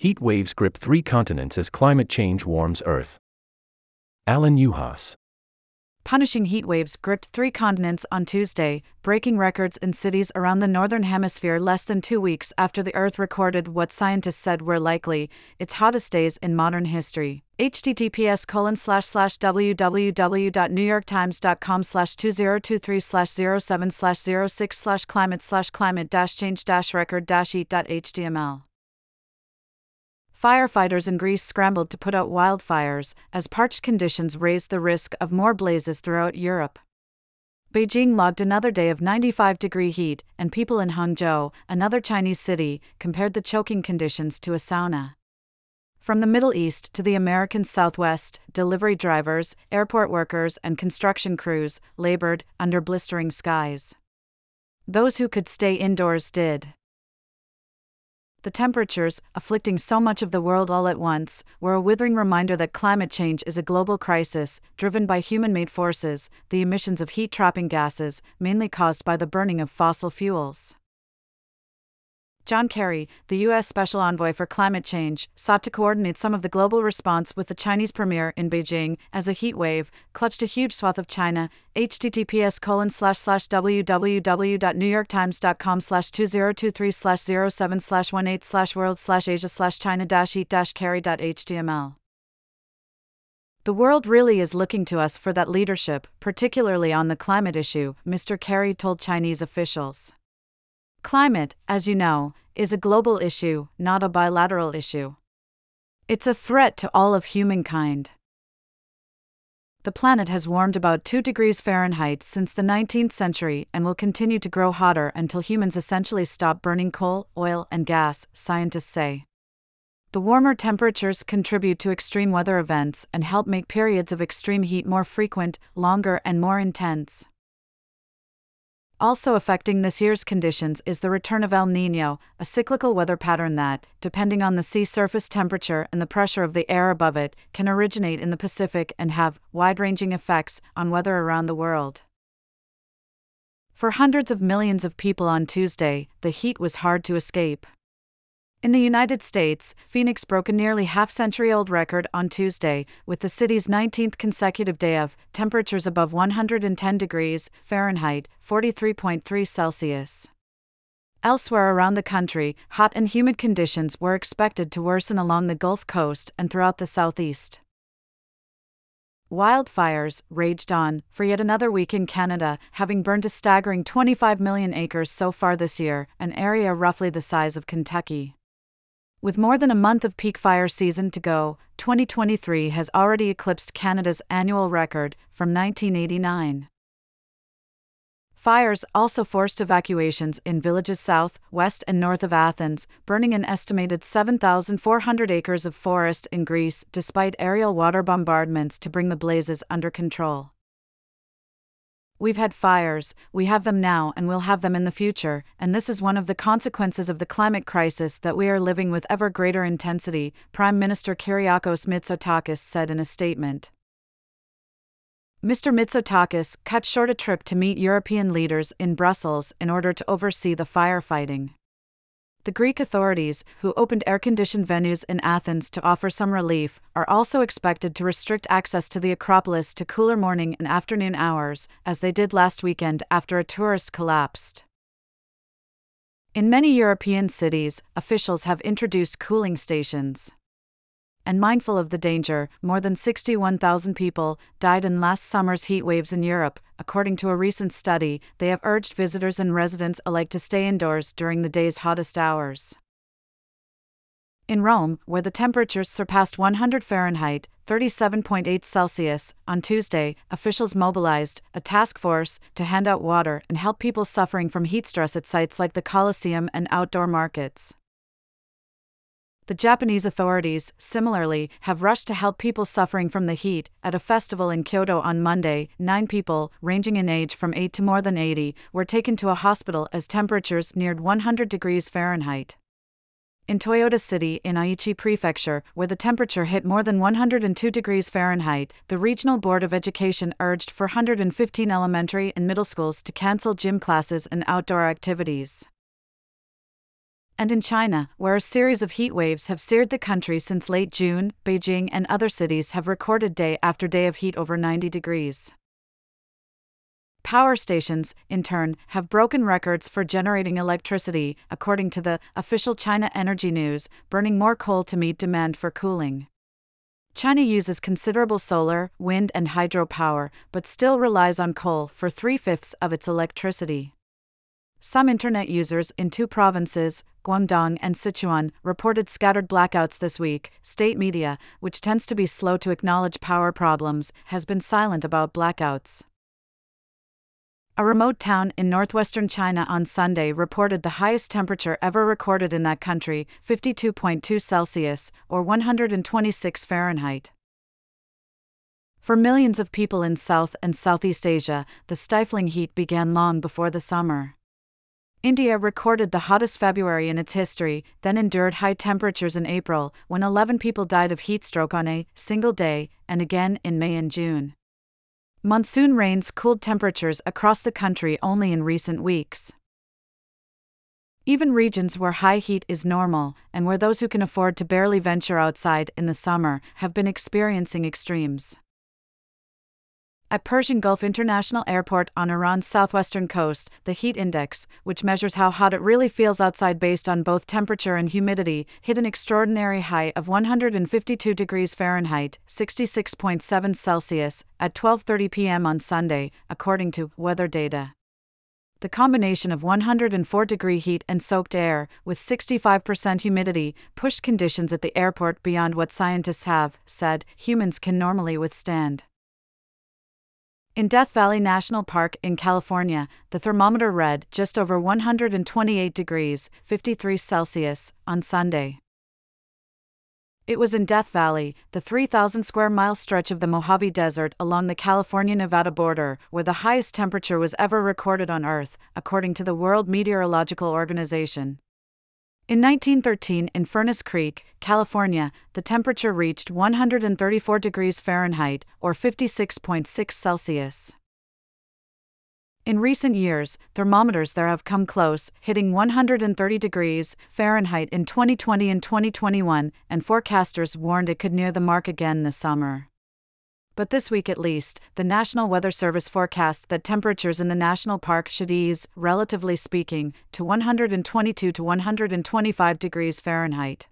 Heat waves grip three continents as climate change warms Earth. Alan Yuhas. Punishing heat waves gripped three continents on Tuesday, breaking records in cities around the northern hemisphere less than 2 weeks after the Earth recorded what scientists said were likely its hottest days in modern history. https://www.newyorktimes.com/2023/07/06/climate-change-record-heat.html Firefighters in Greece scrambled to put out wildfires, as parched conditions raised the risk of more blazes throughout Europe. Beijing logged another day of 95-degree heat, and people in Hangzhou, another Chinese city, compared the choking conditions to a sauna. From the Middle East to the American Southwest, delivery drivers, airport workers, and construction crews labored under blistering skies. Those who could stay indoors did. The temperatures, afflicting so much of the world all at once, were a withering reminder that climate change is a global crisis, driven by human-made forces, the emissions of heat-trapping gases, mainly caused by the burning of fossil fuels. John Kerry, the U.S. Special Envoy for Climate Change, sought to coordinate some of the global response with the Chinese premier in Beijing as a heat wave clutched a huge swath of China. https://www.newyorktimes.com/2023/07/18/world/asia/china-heat-carry.html The world really is looking to us for that leadership, particularly on the climate issue, Mr. Kerry told Chinese officials. Climate, as you know, is a global issue, not a bilateral issue. It's a threat to all of humankind. The planet has warmed about 2 degrees Fahrenheit since the 19th century and will continue to grow hotter until humans essentially stop burning coal, oil, and gas, scientists say. The warmer temperatures contribute to extreme weather events and help make periods of extreme heat more frequent, longer, and more intense. Also affecting this year's conditions is the return of El Niño, a cyclical weather pattern that, depending on the sea surface temperature and the pressure of the air above it, can originate in the Pacific and have wide-ranging effects on weather around the world. For hundreds of millions of people on Tuesday, the heat was hard to escape. In the United States, Phoenix broke a nearly half-century-old record on Tuesday, with the city's 19th consecutive day of temperatures above 110 degrees Fahrenheit, 43.3 Celsius. Elsewhere around the country, hot and humid conditions were expected to worsen along the Gulf Coast and throughout the Southeast. Wildfires raged on for yet another week in Canada, having burned a staggering 25 million acres so far this year, an area roughly the size of Kentucky. With more than a month of peak fire season to go, 2023 has already eclipsed Canada's annual record from 1989. Fires also forced evacuations in villages south, west, and north of Athens, burning an estimated 7,400 acres of forest in Greece, despite aerial water bombardments to bring the blazes under control. We've had fires, we have them now and we'll have them in the future, and this is one of the consequences of the climate crisis that we are living with ever greater intensity, Prime Minister Kyriakos Mitsotakis said in a statement. Mr. Mitsotakis cut short a trip to meet European leaders in Brussels in order to oversee the firefighting. The Greek authorities, who opened air-conditioned venues in Athens to offer some relief, are also expected to restrict access to the Acropolis to cooler morning and afternoon hours, as they did last weekend after a tourist collapsed. In many European cities, officials have introduced cooling stations. And mindful of the danger, more than 61,000 people died in last summer's heat waves in Europe. According to a recent study, they have urged visitors and residents alike to stay indoors during the day's hottest hours. In Rome, where the temperatures surpassed 100 Fahrenheit, 37.8 Celsius, on Tuesday, officials mobilized a task force to hand out water and help people suffering from heat stress at sites like the Colosseum and outdoor markets. The Japanese authorities, similarly, have rushed to help people suffering from the heat. At a festival in Kyoto on Monday, 9 people, ranging in age from 8 to more than 80, were taken to a hospital as temperatures neared 100 degrees Fahrenheit. In Toyota City in Aichi Prefecture, where the temperature hit more than 102 degrees Fahrenheit, the Regional Board of Education urged 415 elementary and middle schools to cancel gym classes and outdoor activities. and in China, where a series of heat waves have seared the country since late June, Beijing and other cities have recorded day after day of heat over 90 degrees. Power stations, in turn, have broken records for generating electricity, according to the official China Energy News, burning more coal to meet demand for cooling. China uses considerable solar, wind and hydropower, but still relies on coal for 3/5 of its electricity. Some internet users in two provinces, Guangdong and Sichuan, reported scattered blackouts this week. State media, which tends to be slow to acknowledge power problems, has been silent about blackouts. A remote town in northwestern China on Sunday reported the highest temperature ever recorded in that country, 52.2 Celsius, or 126 Fahrenheit. For millions of people in South and Southeast Asia, the stifling heat began long before the summer. India recorded the hottest February in its history, then endured high temperatures in April, when 11 people died of heatstroke on a single day, and again in May and June. Monsoon rains cooled temperatures across the country only in recent weeks. Even regions where high heat is normal, and where those who can afford to barely venture outside in the summer, have been experiencing extremes. At Persian Gulf International Airport on Iran's southwestern coast, the heat index, which measures how hot it really feels outside based on both temperature and humidity, hit an extraordinary high of 152 degrees Fahrenheit, 66.7 Celsius, at 12:30 p.m. on Sunday, according to weather data. The combination of 104-degree heat and soaked air, with 65% humidity, pushed conditions at the airport beyond what scientists have said humans can normally withstand. In Death Valley National Park in California, the thermometer read just over 128 degrees, 53 Celsius, on Sunday. It was in Death Valley, the 3,000-square-mile stretch of the Mojave Desert along the California-Nevada border, where the highest temperature was ever recorded on Earth, according to the World Meteorological Organization. In 1913 in Furnace Creek, California, the temperature reached 134 degrees Fahrenheit, or 56.6 Celsius. In recent years, thermometers there have come close, hitting 130 degrees Fahrenheit in 2020 and 2021, and forecasters warned it could near the mark again this summer. But this week at least, the National Weather Service forecasts that temperatures in the national park should ease, relatively speaking, to 122 to 125 degrees Fahrenheit.